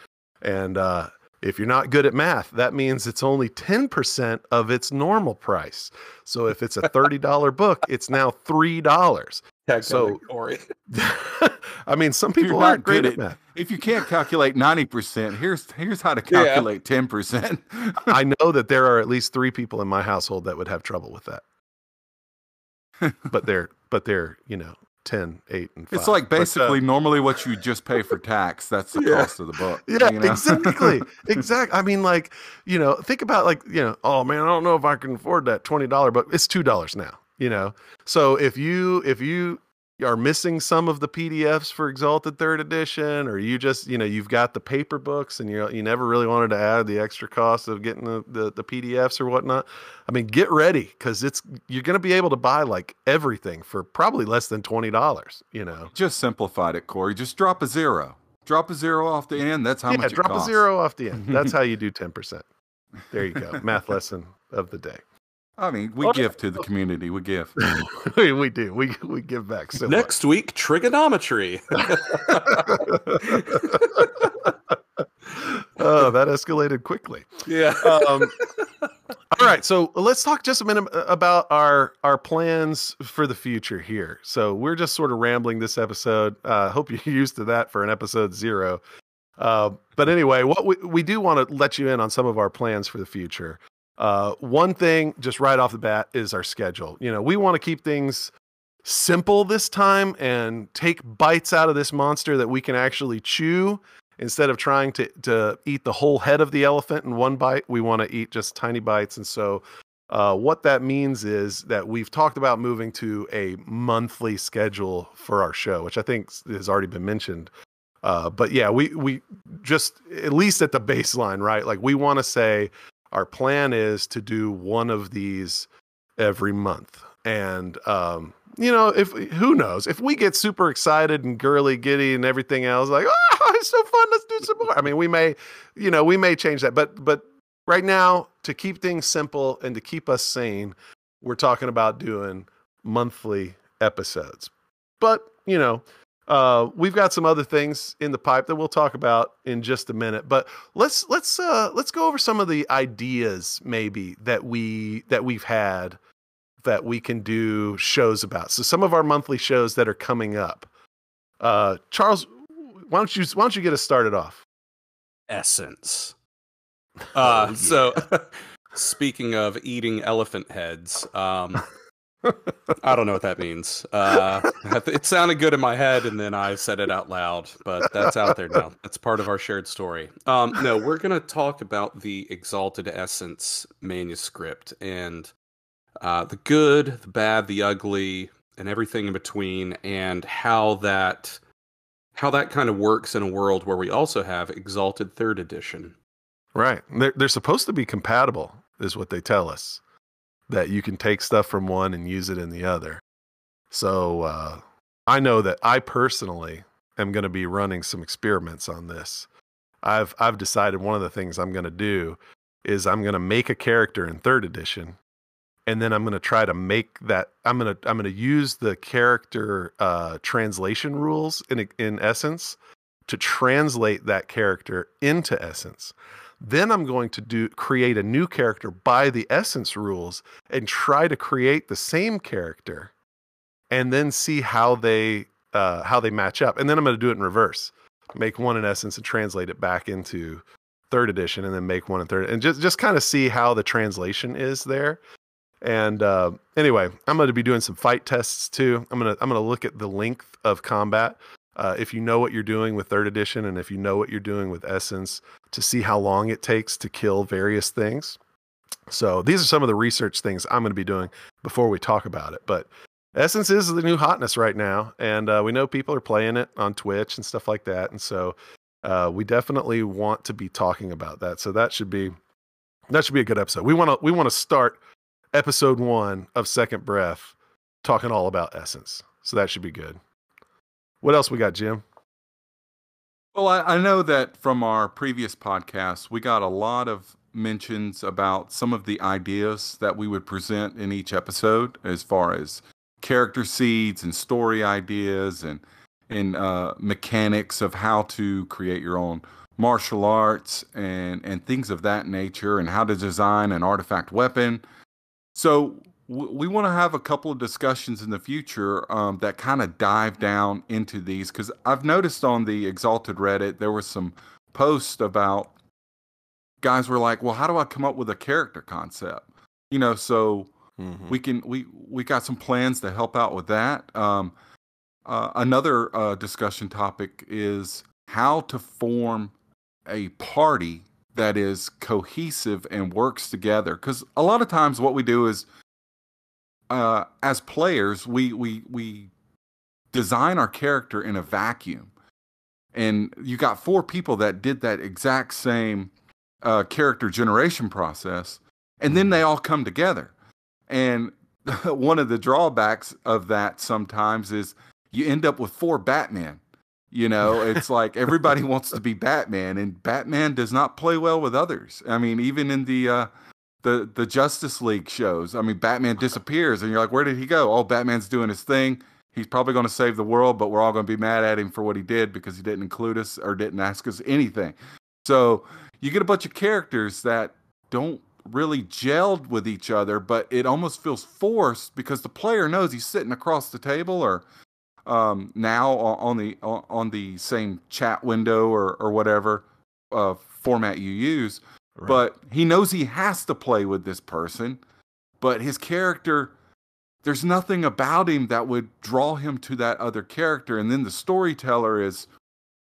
if you're not good at math, that means it's only 10% of its normal price. So if it's a $30 book, it's now $3. So, I mean, some people aren't great at math. If you can't calculate 90%, here's how to calculate 10%. I know that there are at least three people in my household that would have trouble with that. But they're you know, 10, 8, and 5. It's like basically normally what you just pay for tax. That's the cost of the book. Yeah, you know? Exactly. I mean, like, you know, think about like, you know, oh man, I don't know if I can afford that $20 book. It's $2 now. You know, so if you are missing some of the PDFs for Exalted 3rd Edition, or you just, you know, you've got the paper books and you never really wanted to add the extra cost of getting the PDFs or whatnot, I mean, get ready, because you're going to be able to buy like everything for probably less than $20. You know, just simplified it, Corey. Just drop a zero. Drop a zero off the end. That's how much. Drop it costs. A zero off the end. That's how you do 10%. There you go. Math lesson of the day. I mean, we give to the community. We give. We do. We give back. So next week, trigonometry. Oh, that escalated quickly. Yeah. All right. So let's talk just a minute about our plans for the future here. So we're just sort of rambling this episode. Hope you're used to that for an episode 0. But anyway, what we do want to let you in on some of our plans for the future. One thing just right off the bat is our schedule. You know, we want to keep things simple this time and take bites out of this monster that we can actually chew instead of trying to eat the whole head of the elephant in one bite. We want to eat just tiny bites. And so, what that means is that we've talked about moving to a monthly schedule for our show, which I think has already been mentioned. But yeah, we just, at least at the baseline, right? Like, we want to say, our plan is to do one of these every month. And, you know, who knows? If we get super excited and girly giddy and everything else, like, oh, it's so fun, let's do some more. I mean, we may change that. But right now, to keep things simple and to keep us sane, we're talking about doing monthly episodes. But, you know, we've got some other things in the pipe that we'll talk about in just a minute, but let's go over some of the ideas maybe that we've had that we can do shows about. So some of our monthly shows that are coming up. Charles, why don't you get us started off? Essence. So speaking of eating elephant heads, I don't know what that means. It sounded good in my head, and then I said it out loud, but that's out there now. That's part of our shared story. No, we're going to talk about the Exalted Essence manuscript, and the good, the bad, the ugly, and everything in between, and how that kind of works in a world where we also have Exalted 3rd Edition. Right. They're supposed to be compatible, is what they tell us. That you can take stuff from one and use it in the other. So I know that I personally am going to be running some experiments on this. I've decided one of the things I'm going to do is I'm going to make a character in 3rd edition, and then I'm going to try to make that. I'm going to use the character translation rules in Essence to translate that character into essence. Then I'm going to create a new character by the essence rules and try to create the same character and then see how they match up. And then I'm going to do it in reverse. Make one in essence and translate it back into third edition, and then make one in third, and just kind of see how the translation is there. And anyway, I'm going to be doing some fight tests too. I'm going to look at the length of combat. If you know what you're doing with third edition, and if you know what you're doing with essence, to see how long it takes to kill various things. So these are some of the research things I'm going to be doing before we talk about it. But essence is the new hotness right now. And we know people are playing it on Twitch and stuff like that. And so we definitely want to be talking about that. So that should be a good episode. We want to start episode 1 of Second Breath talking all about essence. So that should be good. What else we got, Jim? Well, I know that from our previous podcast, we got a lot of mentions about some of the ideas that we would present in each episode, as far as character seeds and story ideas and mechanics of how to create your own martial arts and things of that nature, and how to design an artifact weapon. So we want to have a couple of discussions in the future that kind of dive down into these, because I've noticed on the Exalted Reddit, there were some posts about guys were like, well, how do I come up with a character concept? You know, so we got some plans to help out with that. Another discussion topic is how to form a party that is cohesive and works together. Because a lot of times what we do is, as players, we design our character in a vacuum, and you got 4 people that did that exact same character generation process, and then they all come together. And one of the drawbacks of that sometimes is you end up with 4 Batman. You know, it's like everybody wants to be Batman, and Batman does not play well with others. I mean, even in the Justice League shows, I mean, Batman disappears, and you're like, where did he go? Oh, Batman's doing his thing. He's probably going to save the world, but we're all going to be mad at him for what he did because he didn't include us or didn't ask us anything. So you get a bunch of characters that don't really gelled with each other, but it almost feels forced because the player knows he's sitting across the table or now on the same chat window or whatever format you use. Right. But he knows he has to play with this person, but his character, there's nothing about him that would draw him to that other character. And then the storyteller is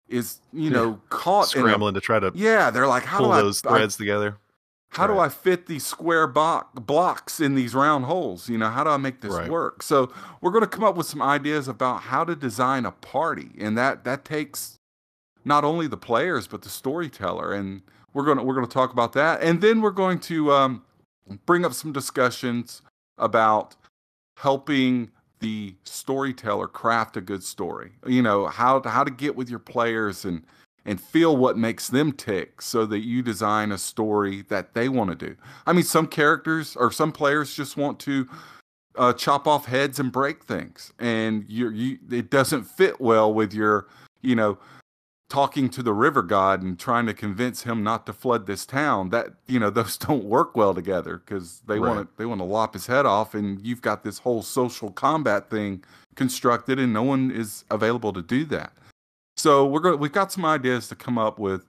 you know, caught scrambling to try to they're like, how pull do those threads together? How do I fit these square blocks in these round holes? You know, how do I make this work? So we're going to come up with some ideas about how to design a party, and that takes not only the players but the storyteller. And we're going to talk about that, and then we're going to bring up some discussions about helping the storyteller craft a good story. You know, how to get with your players and feel what makes them tick, so that you design a story that they want to do. I mean, some characters or some players just want to chop off heads and break things, and it doesn't fit well with your, you know, talking to the river god and trying to convince him not to flood this town. That, you know, those don't work well together, because they want to lop his head off, and you've got this whole social combat thing constructed, and no one is available to do that. So we've got some ideas to come up with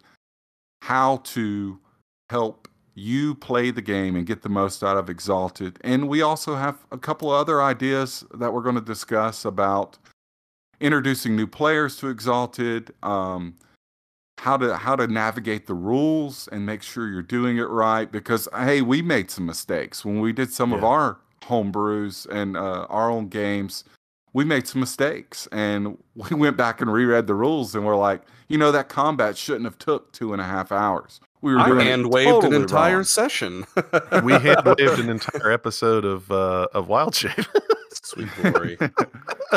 how to help you play the game and get the most out of Exalted. And we also have a couple of other ideas that we're going to discuss about introducing new players to Exalted, how to navigate the rules and make sure you're doing it right, because hey, we made some mistakes when we did some of our homebrews and our own games. We made some mistakes, and we went back and reread the rules, and we're like, you know, that combat shouldn't have took 2.5 hours. We were doing hand-waved totally an entire wrong. Session. We hand-waved an entire episode of Wild Shape. Sweet glory.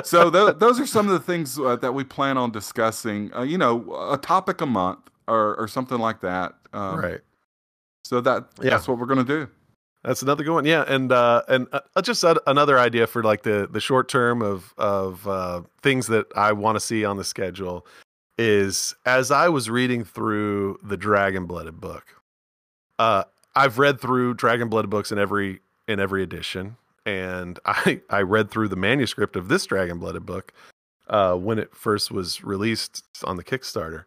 So those are some of the things that we plan on discussing, you know, a topic a month or something like that. So that's what we're going to do. That's another good one. Yeah. And just another idea for like the short term of things that I want to see on the schedule is as I was reading through the Dragonblooded book, I've read through Dragonblooded books in every edition, and I read through the manuscript of this Dragonblooded book when it first was released on the Kickstarter,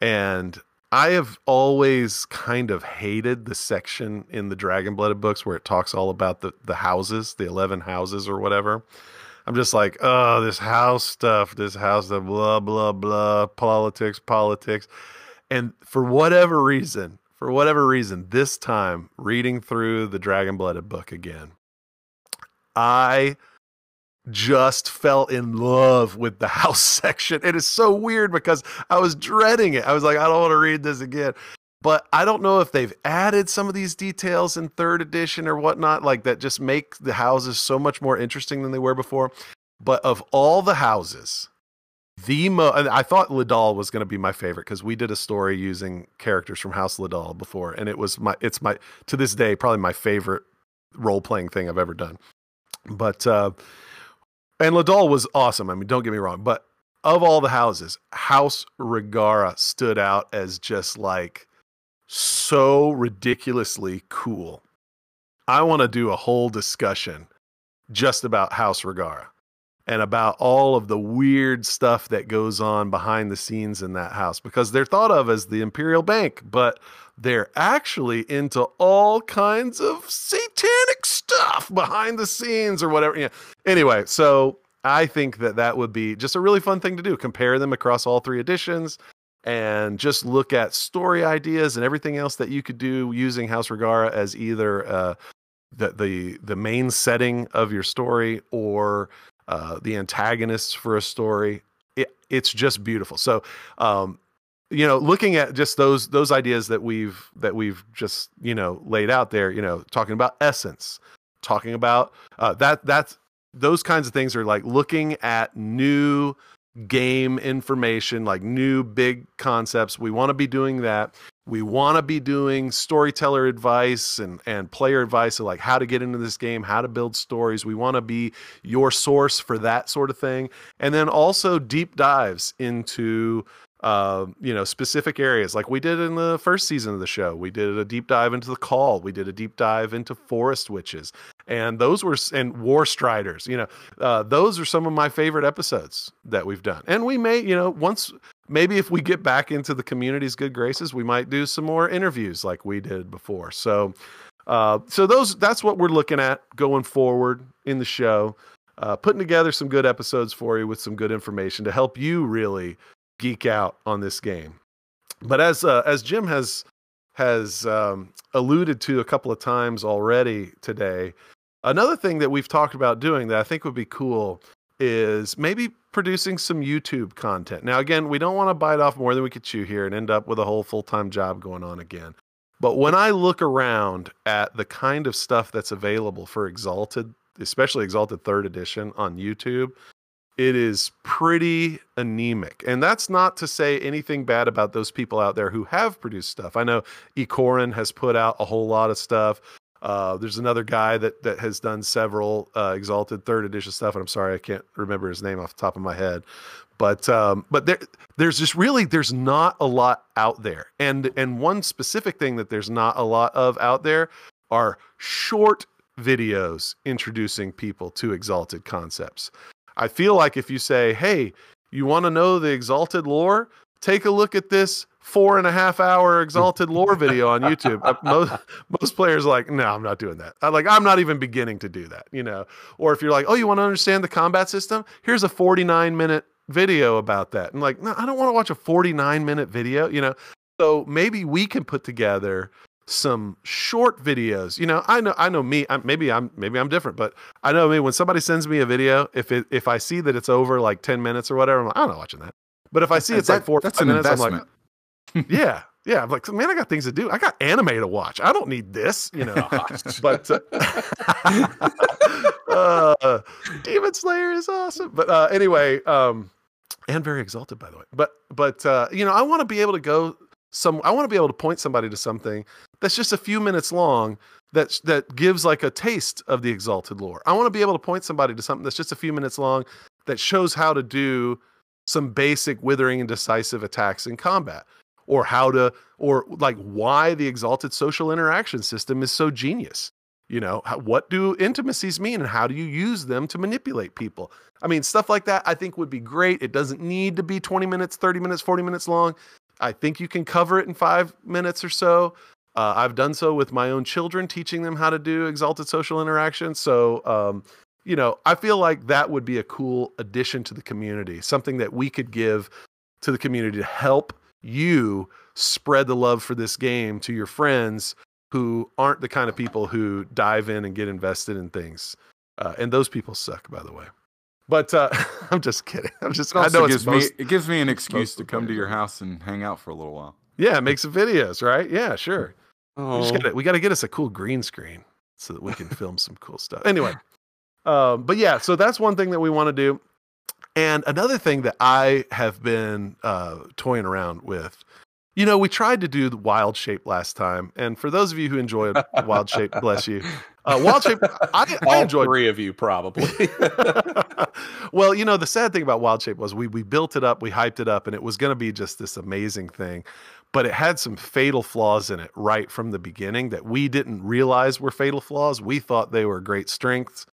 and I have always kind of hated the section in the Dragonblooded books where it talks all about the houses, the 11 houses or whatever. I'm just like, oh, this house stuff, blah, blah, blah, politics. And for whatever reason, this time, reading through the Dragonblooded book again, I just fell in love with the house section. It is so weird because I was dreading it. I was like, I don't want to read this again. But I don't know if they've added some of these details in third edition or whatnot, like that just make the houses so much more interesting than they were before. But of all the houses, I thought Lidal was going to be my favorite because we did a story using characters from House Lidal before, and it's to this day probably my favorite role-playing thing I've ever done. But and Lidal was awesome. I mean, don't get me wrong, but of all the houses, House Regara stood out as just like so ridiculously cool. I want to do a whole discussion just about House Regara and about all of the weird stuff that goes on behind the scenes in that house, because they're thought of as the Imperial Bank, but they're actually into all kinds of satanic stuff behind the scenes or whatever. Yeah. Anyway, so I think that would be just a really fun thing to do. Compare them across all three editions and just look at story ideas and everything else that you could do using House Regara as either the main setting of your story or the antagonists for a story. It's just beautiful. So, you know, looking at just those ideas that we've just, you know, laid out there, you know, talking about essence, talking about that's those kinds of things are like looking at new game information, like new big concepts. We want to be doing that. We want to be doing storyteller advice and player advice, so like how to get into this game, how to build stories. We want to be your source for that sort of thing. And then also deep dives into you know, specific areas, like we did in the first season of the show. We did a deep dive into the Call. We did a deep dive into Forest Witches, and War Striders. You know, those are some of my favorite episodes that we've done. And we may, you know, once maybe if we get back into the community's good graces, we might do some more interviews like we did before. So, that's what we're looking at going forward in the show. Putting together some good episodes for you with some good information to help you really geek out on this game. But as Jim has alluded to a couple of times already today, another thing that we've talked about doing that I think would be cool is maybe producing some YouTube content. Now, again, we don't want to bite off more than we could chew here and end up with a whole full-time job going on again. But when I look around at the kind of stuff that's available for Exalted, especially Exalted 3rd Edition on YouTube, it is pretty anemic. And that's not to say anything bad about those people out there who have produced stuff. I know Ecorin has put out a whole lot of stuff. There's another guy that has done several Exalted 3rd Edition stuff, and I'm sorry I can't remember his name off the top of my head. But there's just really, there's not a lot out there. And one specific thing that there's not a lot of out there are short videos introducing people to Exalted concepts. I feel like if you say, hey, you want to know the Exalted lore? Take a look at this 4.5-hour Exalted lore video on YouTube. Most players are like, no, I'm not doing that. I'm not even beginning to do that, you know. Or if you're like, oh, you want to understand the combat system? Here's a 49-minute video about that. And like, no, I don't want to watch a 49-minute video, you know. So maybe we can put together some short videos. You know, I know me, maybe I'm different, but I know me, when somebody sends me a video, if I see that it's over like 10 minutes or whatever, I'm like, I'm not watching that. But if I see it's like 4 minutes, I'm like, yeah. I'm like, man, I got things to do. I got anime to watch. I don't need this, you know. But Demon Slayer is awesome. But anyway, and very Exalted, by the way. But you know, I want to be able to point somebody to something that's just a few minutes long that gives like a taste of the Exalted lore. I want to be able to point somebody to something that's just a few minutes long that shows how to do some basic withering and decisive attacks in combat, or how to, or like why the Exalted social interaction system is so genius. You know, what do intimacies mean and how do you use them to manipulate people? I mean, stuff like that I think would be great. It doesn't need to be 20 minutes, 30 minutes, 40 minutes long. I think you can cover it in 5 minutes or so. I've done so with my own children, teaching them how to do Exalted social interaction. So, you know, I feel like that would be a cool addition to the community, something that we could give to the community to help you spread the love for this game to your friends who aren't the kind of people who dive in and get invested in things. And those people suck, by the way. But I'm just kidding. I'm just. I know it gives me an excuse to come to your house and hang out for a little while. Yeah, make some videos, right? Yeah, sure. Oh. We got to get us a cool green screen so that we can film some cool stuff. Anyway. But yeah, so that's one thing that we want to do. And another thing that I have been toying around with, you know, we tried to do the Wild Shape last time. And for those of you who enjoyed Wild Shape, bless you. Wild Shape, I enjoyed. All three of you probably. Well, you know, the sad thing about Wild Shape was we built it up, we hyped it up, and it was going to be just this amazing thing. But it had some fatal flaws in it right from the beginning that we didn't realize were fatal flaws. We thought they were great strengths.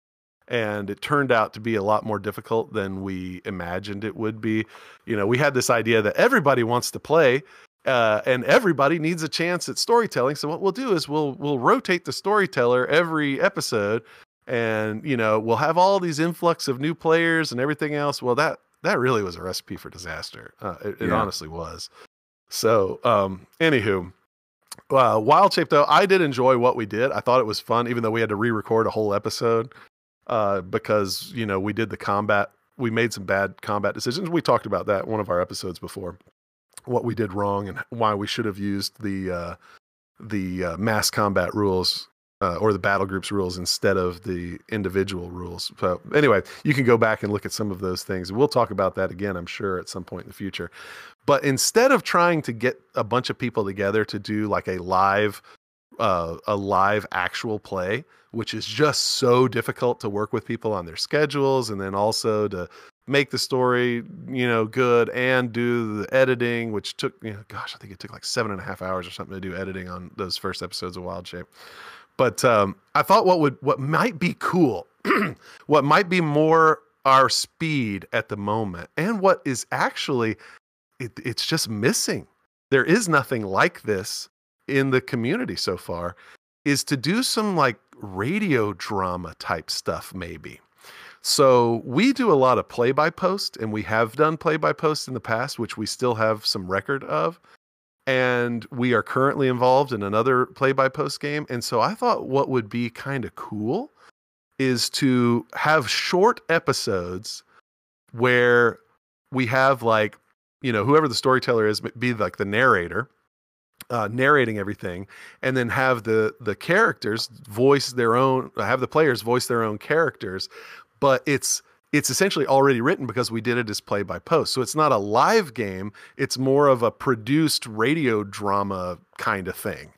And it turned out to be a lot more difficult than we imagined it would be. You know, we had this idea that everybody wants to play and everybody needs a chance at storytelling. So what we'll do is we'll rotate the storyteller every episode, and, you know, we'll have all these influx of new players and everything else. Well, that really was a recipe for disaster. It honestly was. So anywho. Wild Shape, though, I did enjoy what we did. I thought it was fun, even though we had to re-record a whole episode. Because, you know, we did the combat, we made some bad combat decisions. We talked about that in one of our episodes before, what we did wrong and why we should have used the mass combat rules, or the battle groups rules instead of the individual rules. So anyway, you can go back and look at some of those things. We'll talk about that again, I'm sure, at some point in the future. But instead of trying to get a bunch of people together to do like a live actual play, which is just so difficult to work with people on their schedules, and then also to make the story, you know, good and do the editing, which took, you know, gosh, I think it took like 7.5 hours or something to do editing on those first episodes of Wild Shape. But I thought what might be cool, what might be more our speed at the moment, and what is actually it's just missing. There is nothing like this in the community so far, is to do some like radio drama type stuff maybe. So we do a lot of play by post, and we have done play by post in the past, which we still have some record of. And we are currently involved in another play by post game. And so I thought what would be kind of cool is to have short episodes where we have, like, you know, whoever the storyteller is be like the narrator, narrating everything, and then have the characters voice their own, have the players voice their own characters, but it's essentially already written because we did it as play by post. So it's not a live game. It's more of a produced radio drama kind of thing.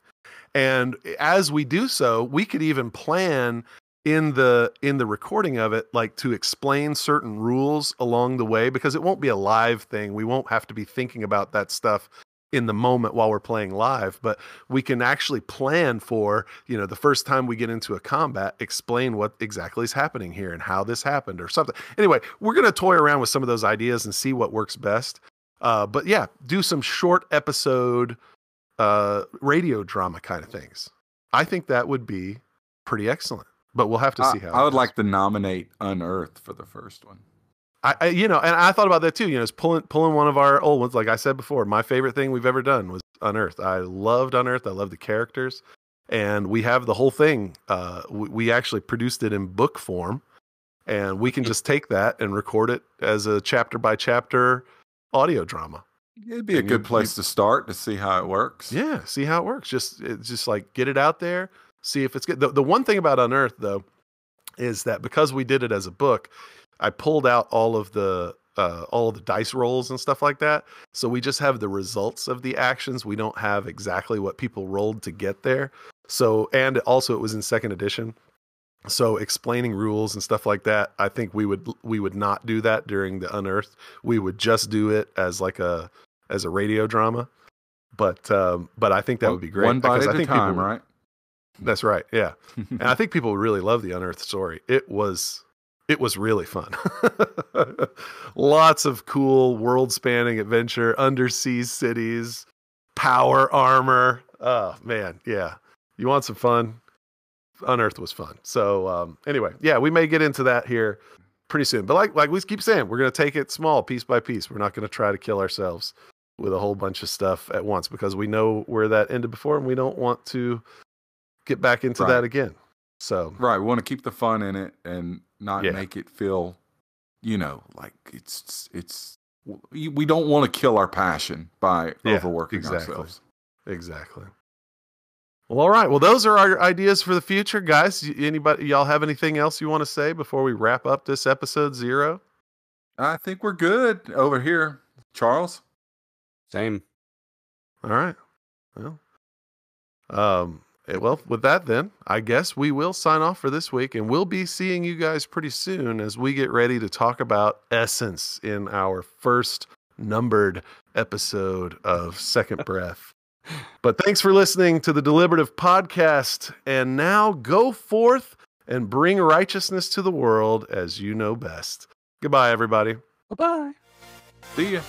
And as we do so, we could even plan in the recording of it, like, to explain certain rules along the way, because it won't be a live thing. We won't have to be thinking about that stuff in the moment while we're playing live, but we can actually plan for, you know, the first time we get into a combat, explain what exactly is happening here and how this happened or something. Anyway, we're going to toy around with some of those ideas and see what works best. But yeah, do some short episode radio drama kind of things. I think that would be pretty excellent, but we'll have to see how. I would like to nominate Unearthed for the first one. I, you know, and I thought about that too, you know, it's pulling one of our old ones. Like I said before, my favorite thing we've ever done was Unearthed. I loved Unearthed. I loved the characters, and we have the whole thing. We actually produced it in book form, and we can just take that and record it as a chapter by chapter audio drama. It'd be a good place to start to see how it works. Yeah. See how it works. It's just like, get it out there. See if it's good. The one thing about Unearthed though, is that because we did it as a book, I pulled out all of the dice rolls and stuff like that. So we just have the results of the actions. We don't have exactly what people rolled to get there. So, and also it was in second edition. So explaining rules and stuff like that, I think we would not do that during the Unearthed. We would just do it as like a radio drama. But I think that would be great. One bite at a time, right? That's right. Yeah. And I think people really love the Unearthed story. It was really fun. Lots of cool world-spanning adventure, undersea cities, power armor. Oh, man. Yeah. You want some fun? Unearthed was fun. So anyway, yeah, we may get into that here pretty soon. But like we keep saying, we're going to take it small, piece by piece. We're not going to try to kill ourselves with a whole bunch of stuff at once, because we know where that ended before, and we don't want to get back into that again. So we want to keep the fun in it and not make it feel, like it's we don't want to kill our passion by overworking ourselves. Exactly. Well, all right. Well, those are our ideas for the future, guys. Anybody, y'all have anything else you want to say before we wrap up this episode 0? I think we're good over here, Charles. Same. All right. Well. Well, with that then, I guess we will sign off for this week, and we'll be seeing you guys pretty soon as we get ready to talk about Essence in our first numbered episode of Second Breath. But thanks for listening to the Deliberative Podcast, and now go forth and bring righteousness to the world as you know best. Goodbye, everybody. Bye-bye. See ya.